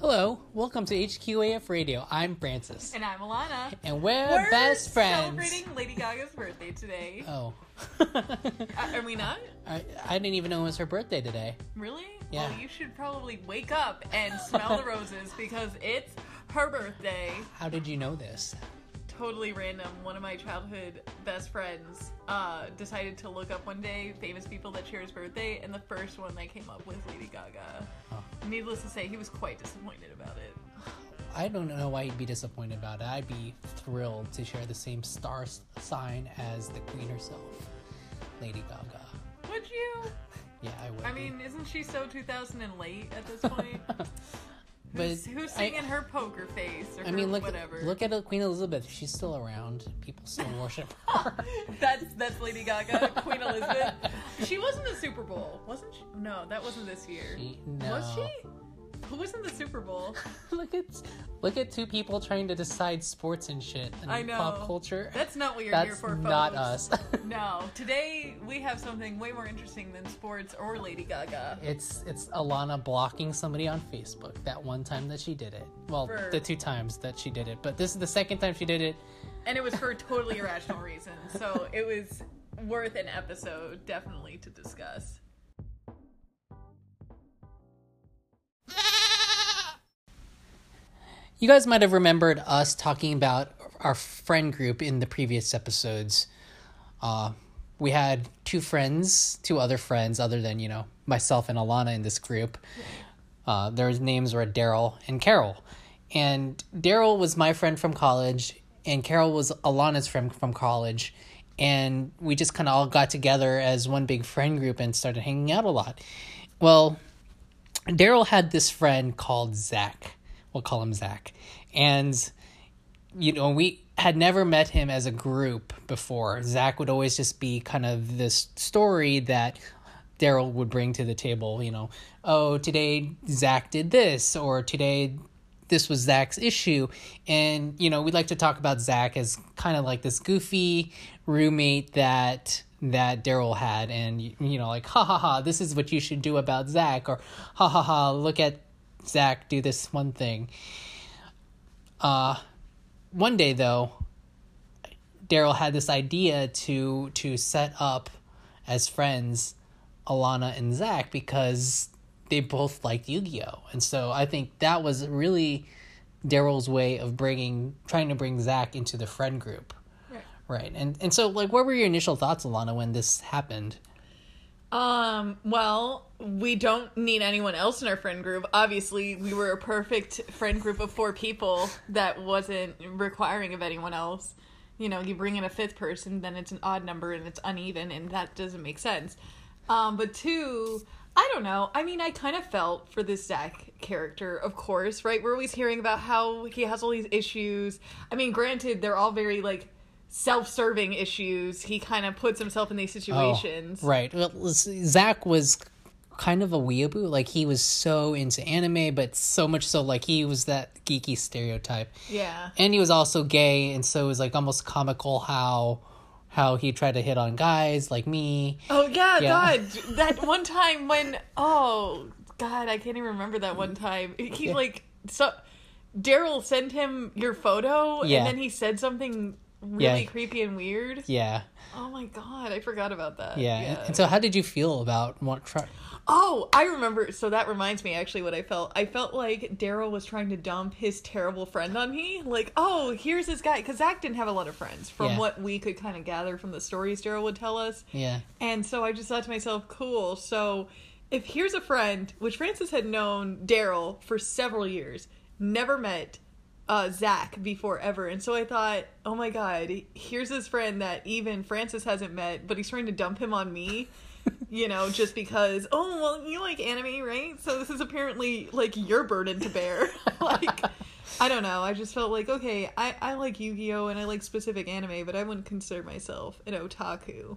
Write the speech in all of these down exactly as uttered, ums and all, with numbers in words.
Hello, welcome to H Q A F Radio. I'm Francis. And I'm Alana. And we're, we're best friends. We're celebrating Lady Gaga's birthday today. Oh. Are we not? I, I didn't even know it was her birthday today. Really? Yeah. Well, you should probably wake up and smell the roses because it's her birthday. How did you know this? Totally random. One of my childhood best friends uh, decided to look up one day famous people that share his birthday, and the first one they came up with was Lady Gaga. Oh. Needless to say, he was quite disappointed about it. I don't know why he'd be disappointed about it. I'd be thrilled to share the same star sign as the queen herself, Lady Gaga. Would you? Yeah, I would. I mean, be. Isn't she so two thousand and late at this point? But who's, who's singing I, her poker face or I mean, look, whatever? Look at Queen Elizabeth. She's still around. People still worship her. that's that's Lady Gaga, Queen Elizabeth. She wasn't the Super Bowl, wasn't she? No, that wasn't this year. She, no. Was she? Who was in the Super Bowl? look at look at two people trying to decide sports and shit and I know. Pop culture. That's not what you're that's here for, folks. Not us. No. Today we have something way more interesting than sports or Lady Gaga. It's it's Alana blocking somebody on Facebook that one time that she did it. Well, for... the two times that she did it, but this is the second time she did it. And it was for a totally irrational reason. So it was worth an episode definitely to discuss. You guys might have remembered us talking about our friend group in the previous episodes. Uh, we had two friends, two other friends other than, you know, myself and Alana in this group. Uh, their names were Daryl and Carol. And Daryl was my friend from college, and Carol was Alana's friend from college. And we just kind of all got together as one big friend group and started hanging out a lot. Well, Daryl had this friend called Zach. We'll call him Zach. And, you know, we had never met him as a group before. Zach would always just be kind of this story that Daryl would bring to the table, you know. Oh, today Zach did this, or today this was Zach's issue. And, you know, we'd like to talk about Zach as kind of like this goofy roommate that... that Daryl had, and you know, like, ha ha ha, this is what you should do about Zach, or ha ha ha, look at Zach do this one thing. Uh, one day though, Daryl had this idea to to set up as friends Alana and Zach because they both liked Yu-Gi-Oh, and so I think that was really Daryl's way of bringing trying to bring Zach into the friend group. Right. And and so, like, what were your initial thoughts, Alana, when this happened? Um, well, we don't need anyone else in our friend group. Obviously, we were a perfect friend group of four people that wasn't requiring of anyone else. You know, you bring in a fifth person, then it's an odd number and it's uneven, and that doesn't make sense. Um, but two, I don't know. I mean, I kind of felt for this Zach character, of course, right? We're always hearing about how he has all these issues. I mean, granted, they're all very, like, self-serving issues. He kind of puts himself in these situations. Oh, right. Well, Zach was kind of a weeaboo. Like, he was so into anime, but so much so, like, he was that geeky stereotype. Yeah. And he was also gay, and so it was, like, almost comical how how he tried to hit on guys like me. Oh, yeah, yeah. God. That one time when... Oh, God, I can't even remember that one time. He, yeah. like... so Daryl sent him your photo, yeah. and then he said something... really yeah. creepy and weird. Yeah. Oh my God, I forgot about that. Yeah. yeah. And so, how did you feel about what? Tri- oh, I remember. So that reminds me, actually, what I felt. I felt like Daryl was trying to dump his terrible friend on me. Like, oh, here's this guy, because Zach didn't have a lot of friends, from yeah. what we could kind of gather from the stories Daryl would tell us. Yeah. And so I just thought to myself, cool. So, if here's a friend, which Francis had known Daryl for several years, never met. Uh, Zach before ever, and so I thought, oh my God, here's his friend that even Francis hasn't met, but he's trying to dump him on me, you know, just because, oh, well, you like anime, right? So this is apparently, like, your burden to bear. Like, I don't know, I just felt like, okay, I, I like Yu-Gi-Oh! And I like specific anime, but I wouldn't consider myself an otaku.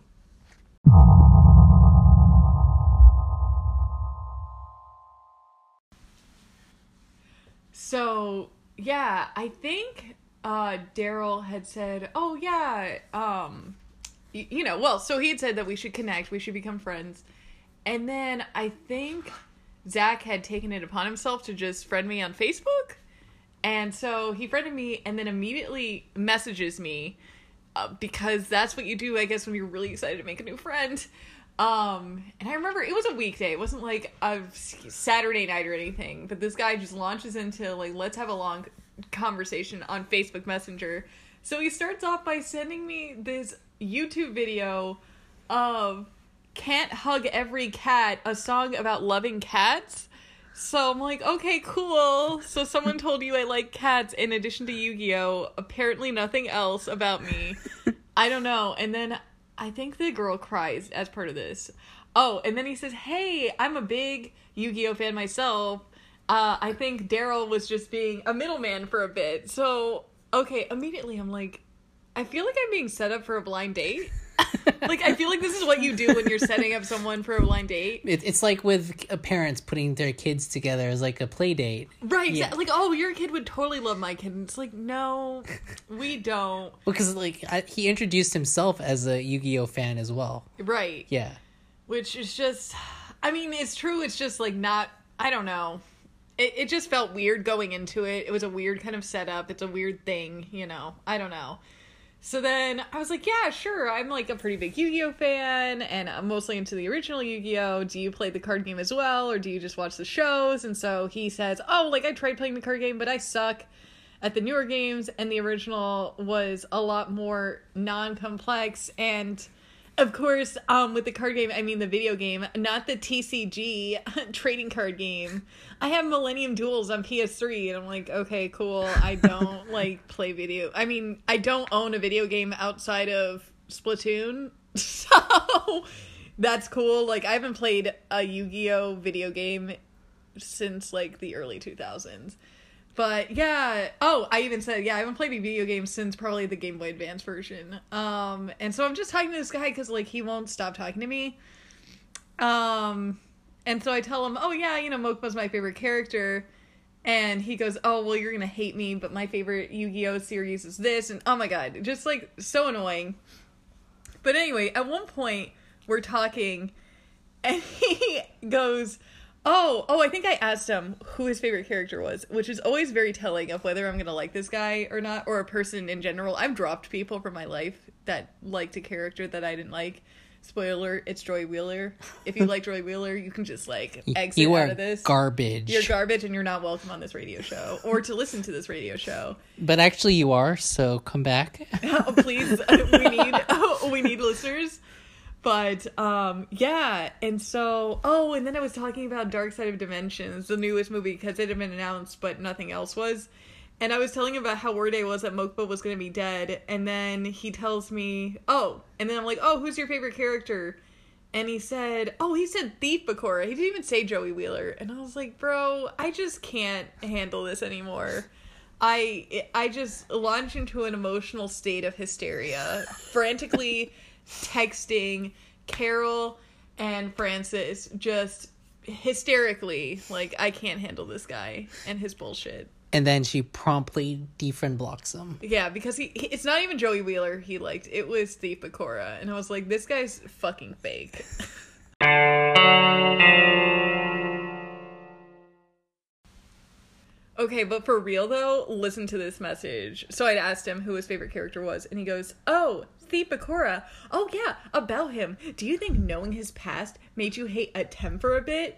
So... yeah, I think uh, Daryl had said, oh, yeah, um, you, you know, well, so he had said that we should connect, we should become friends. And then I think Zach had taken it upon himself to just friend me on Facebook. And so he friended me and then immediately messages me uh, because that's what you do, I guess, when you're really excited to make a new friend. Um, and I remember it was a weekday. It wasn't like a Saturday night or anything. But this guy just launches into, like, let's have a long conversation on Facebook Messenger. So he starts off by sending me this YouTube video of Can't Hug Every Cat, a song about loving cats. So I'm like, okay, cool. So someone told you I like cats in addition to Yu-Gi-Oh! Apparently nothing else about me. I don't know. And then I think the girl cries as part of this. Oh, and then he says, hey, I'm a big Yu-Gi-Oh! Fan myself. Uh, I think Daryl was just being a middleman for a bit. So, okay, immediately I'm like, I feel like I'm being set up for a blind date. Like, I feel like this is what you do when you're setting up someone for a blind date. It, it's like with parents putting their kids together as, like, a play date. Right. Yeah. Exactly. Like, oh, your kid would totally love my kid. And it's like, no, we don't. Because, like, I, he introduced himself as a Yu-Gi-Oh! Fan as well. Right. Yeah. Which is just, I mean, it's true. It's just, like, not, I don't know. It, it just felt weird going into it. It was a weird kind of setup. It's a weird thing, you know. I don't know. So then I was like, yeah, sure. I'm like a pretty big Yu-Gi-Oh! Fan and I'm mostly into the original Yu-Gi-Oh! Do you play the card game as well or do you just watch the shows? And so he says, oh, like I tried playing the card game, but I suck at the newer games and the original was a lot more non-complex. And of course, um, with the card game, I mean the video game, not the T C G trading card game. I have Millennium Duels on P S three, and I'm like, okay, cool. I don't, like, play video. I mean, I don't own a video game outside of Splatoon, so that's cool. Like, I haven't played a Yu-Gi-Oh! Video game since, like, the early two thousands. But, yeah, oh, I even said, yeah, I haven't played a video game since probably the Game Boy Advance version. Um, and so I'm just talking to this guy because, like, he won't stop talking to me. Um, and so I tell him, oh, yeah, you know, Mokuba's my favorite character. And he goes, oh, well, you're going to hate me, but my favorite Yu-Gi-Oh! Series is this. And, oh, my God, just, like, so annoying. But anyway, at one point, we're talking, and he goes... Oh, oh, I think I asked him who his favorite character was, which is always very telling of whether I'm going to like this guy or not, or a person in general. I've dropped people from my life that liked a character that I didn't like. Spoiler, it's Joey Wheeler. If you like Joey Wheeler, you can just, like, exit out of this. You are garbage. You're garbage, and you're not welcome on this radio show, or to listen to this radio show. But actually you are, so come back. Oh, please, we need, oh, we need listeners. But, um, yeah, and so, oh, and then I was talking about Dark Side of Dimensions, the newest movie, because it had been announced, but nothing else was. And I was telling him about how worried I was that Mokuba was going to be dead, and then he tells me, oh, and then I'm like, oh, who's your favorite character? And he said, oh, he said Thief Bakura. He didn't even say Joey Wheeler. And I was like, bro, I just can't handle this anymore. I, I just launch into an emotional state of hysteria, frantically... texting Carol and Francis just hysterically, like, I can't handle this guy and his bullshit. And then she promptly defriend blocks him. Yeah, because he, he it's not even Joey Wheeler he liked. It was Thief Bakura. And I was like, this guy's fucking fake. Okay, but for real, though, listen to this message. So I'd asked him who his favorite character was, and he goes, oh, Thief Bakura. Oh, yeah, about him. Do you think knowing his past made you hate Atem for a bit?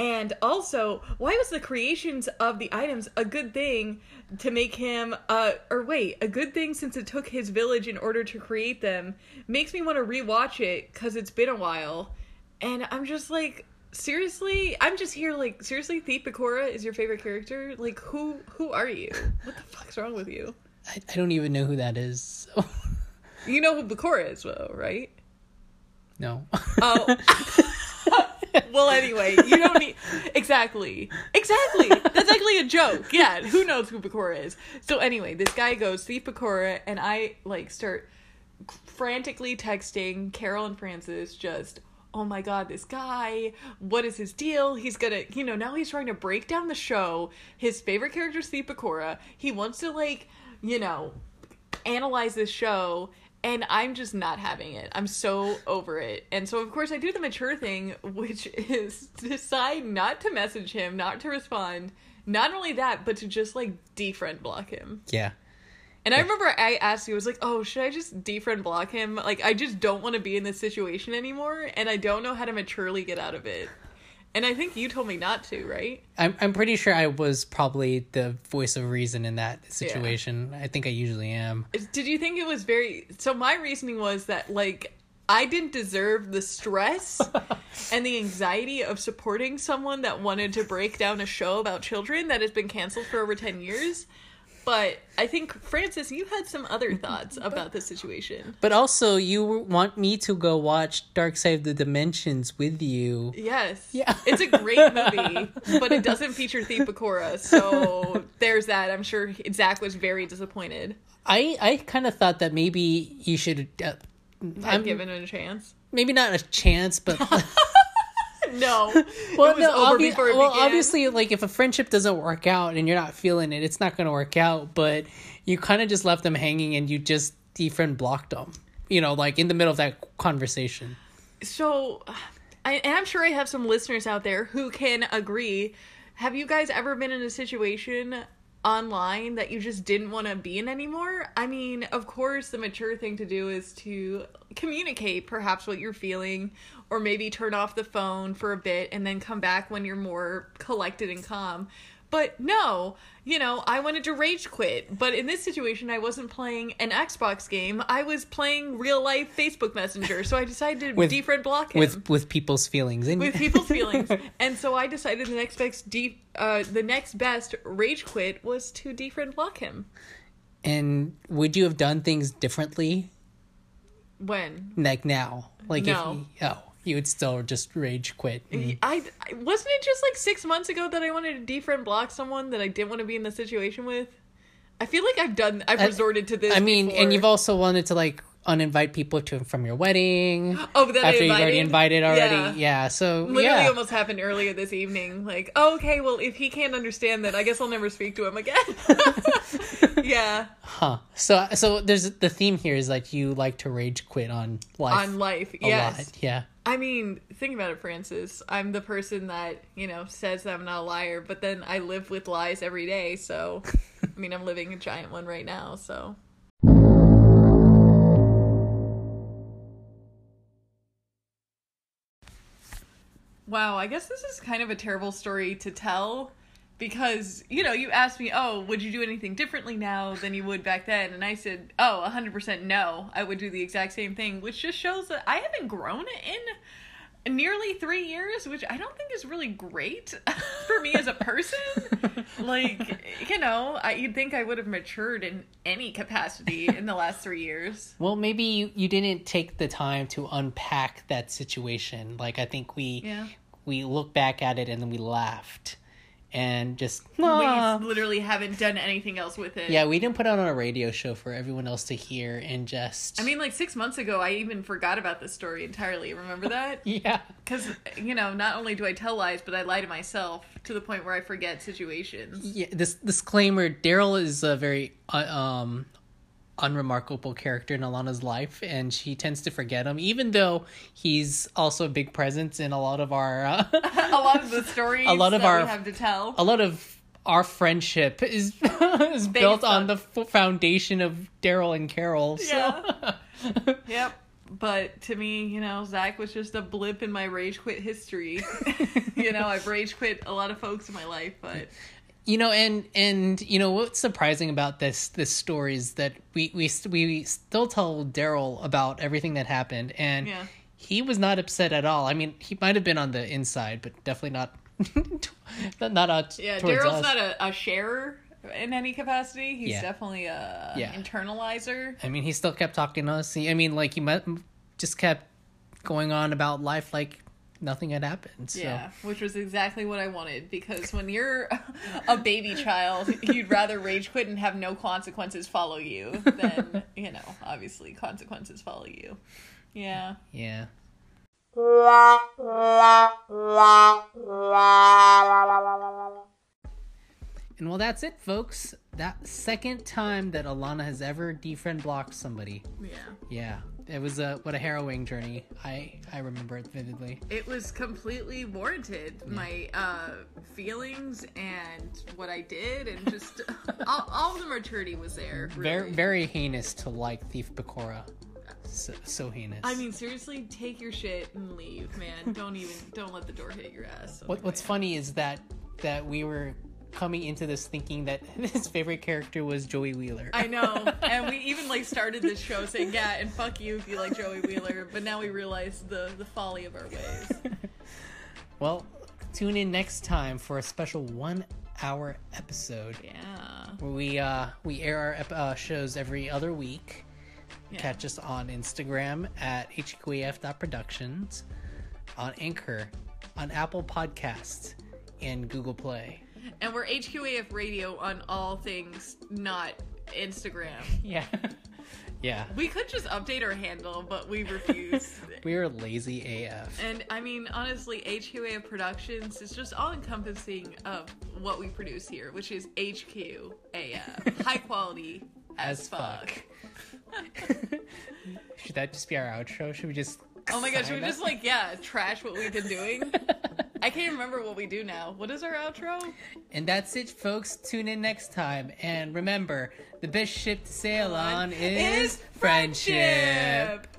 And also, why was the creations of the items a good thing to make him, uh, or wait, a good thing since it took his village in order to create them? Makes me want to rewatch it, because it's been a while. And I'm just like... Seriously? I'm just here, like, seriously, Thief Bakura is your favorite character? Like, who who are you? What the fuck's wrong with you? I, I don't even know who that is. So. You know who Bakura is, though, right? No. Oh. Well, anyway, you don't need... Exactly. Exactly. That's actually a joke. Yeah, who knows who Bakura is? So, anyway, this guy goes, Thief Bakura, and I, like, start frantically texting Carol and Francis just... oh my God, this guy, what is his deal? He's gonna, you know, now he's trying to break down the show. His favorite character is Thief Bakura. He wants to, like, you know, analyze this show. And I'm just not having it. I'm so over it. And so, of course, I do the mature thing, which is decide not to message him, not to respond. Not only that, but to just, like, defriend block him. Yeah. And yeah. I remember I asked you, I was like, oh, should I just defriend block him? Like, I just don't want to be in this situation anymore, and I don't know how to maturely get out of it. And I think you told me not to, right? I'm I'm pretty sure I was probably the voice of reason in that situation. Yeah. I think I usually am. Did you think it was very... So my reasoning was that, like, I didn't deserve the stress and the anxiety of supporting someone that wanted to break down a show about children that has been canceled for over ten years. But I think, Francis, you had some other thoughts about but, this situation. But also, you want me to go watch Dark Side of the Dimensions with you. Yes. Yeah. It's a great movie, but it doesn't feature Thief Bakura. So there's that. I'm sure Zach was very disappointed. I, I kind of thought that maybe you should... Uh, I've given it a chance. Maybe not a chance, but... No. Well, no, obvi- well obviously, like, if a friendship doesn't work out and you're not feeling it, it's not going to work out. But you kind of just left them hanging and you just defriend blocked them, you know, like in the middle of that conversation. So I, and I'm sure I have some listeners out there who can agree. Have you guys ever been in a situation online that you just didn't want to be in anymore? I mean, of course, the mature thing to do is to communicate perhaps what you're feeling, or maybe turn off the phone for a bit and then come back when you're more collected and calm. But no, you know, I wanted to rage quit. But in this situation, I wasn't playing an Xbox game. I was playing real life Facebook Messenger. So I decided to with, defriend block him. With, with people's feelings. And... With people's feelings. And so I decided the next best de- uh, the next best rage quit was to defriend block him. And would you have done things differently? When? Like now. Like no. If you, oh. You would still just rage quit. Mm. I, I wasn't it just like six months ago that I wanted to defriend block someone that I didn't want to be in the situation with? I feel like I've done, I've I, resorted to this I mean, before. And you've also wanted to like uninvite people to from your wedding. Oh, but that after you've already invited already. Yeah. yeah so, Literally yeah. almost happened earlier this evening. Like, oh, okay, well, if he can't understand that, I guess I'll never speak to him again. Yeah. Huh. So, so there's the theme here is like you like to rage quit on life. On life, yes. A lot. Yeah. I mean, think about it, Francis. I'm the person that, you know, says that I'm not a liar, but then I live with lies every day, so... I mean, I'm living a giant one right now, so... Wow, I guess this is kind of a terrible story to tell, because, you know, you asked me, oh, would you do anything differently now than you would back then? And I said, oh, one hundred percent no, I would do the exact same thing, which just shows that I haven't grown in nearly three years, which I don't think is really great for me as a person. Like, you know, I, you'd think I would have matured in any capacity in the last three years. Well, maybe you, you didn't take the time to unpack that situation. Like, I think we yeah. we look back at it and then we laughed. And just nah. We literally haven't done anything else with it. Yeah, we didn't put on a radio show for everyone else to hear and just... I mean, like six months ago, I even forgot about this story entirely. Remember that? Yeah. Because, you know, not only do I tell lies, but I lie to myself to the point where I forget situations. Yeah, this disclaimer, Daryl is a very uh, um, unremarkable character in Alana's life, and she tends to forget him, even though he's also a big presence in a lot of our... Uh, a lot of the stories a lot of that our, we have to tell. A lot of our friendship is, is built on, on the foundation of Daryl and Carol. So. Yeah. Yep. But to me, you know, Zach was just a blip in my rage quit history. You know, I've rage quit a lot of folks in my life, but... You know, and, and you know, what's surprising about this this story is that we, we, we still tell Daryl about everything that happened, and yeah. he was not upset at all. I mean, he might have been on the inside, but definitely not not out yeah, towards Daryl's us. Not a, a sharer in any capacity. He's yeah. definitely a yeah. internalizer. I mean, he still kept talking to us. He, I mean, like, he just kept going on about life like... nothing had happened. So. Yeah, which was exactly what I wanted, because when you're a baby child, you'd rather rage quit and have no consequences follow you than, you know, obviously consequences follow you. Yeah. Yeah. And well, that's it, folks. That second time that Alana has ever defriend blocked somebody. Yeah. Yeah. It was a what a harrowing journey. I, I remember it vividly. It was completely warranted. Yeah. My uh, feelings and what I did and just all, all the maturity was there. Really. Very very heinous to like Thief Bakura. So, so heinous. I mean, seriously, take your shit and leave, man. Don't even don't let the door hit your ass. What, what's funny is that that we were coming into this thinking that his favorite character was Joey Wheeler. I know, and we even like started this show saying, yeah, and fuck you if you like Joey Wheeler, but now we realize the, the folly of our ways. Well, tune in next time for a special one hour episode. Yeah. Where we, uh, we air our ep- uh, shows every other week. Yeah. Catch us on Instagram at H Q A F dot productions, on Anchor, on Apple Podcasts, and Google Play. And we're H Q A F Radio on all things not Instagram. Yeah. Yeah. We could just update our handle, but we refuse. We are lazy A F. And I mean, honestly, H Q A F Productions is just all encompassing of what we produce here, which is H Q A F. High quality as, as fuck. fuck. Should that just be our outro? Should we just... Oh my gosh, should we up? just like, yeah, trash what we've been doing? I can't remember what we do now. What is our outro? And that's it, folks. Tune in next time. And remember, the best ship to sail on is friendship. friendship.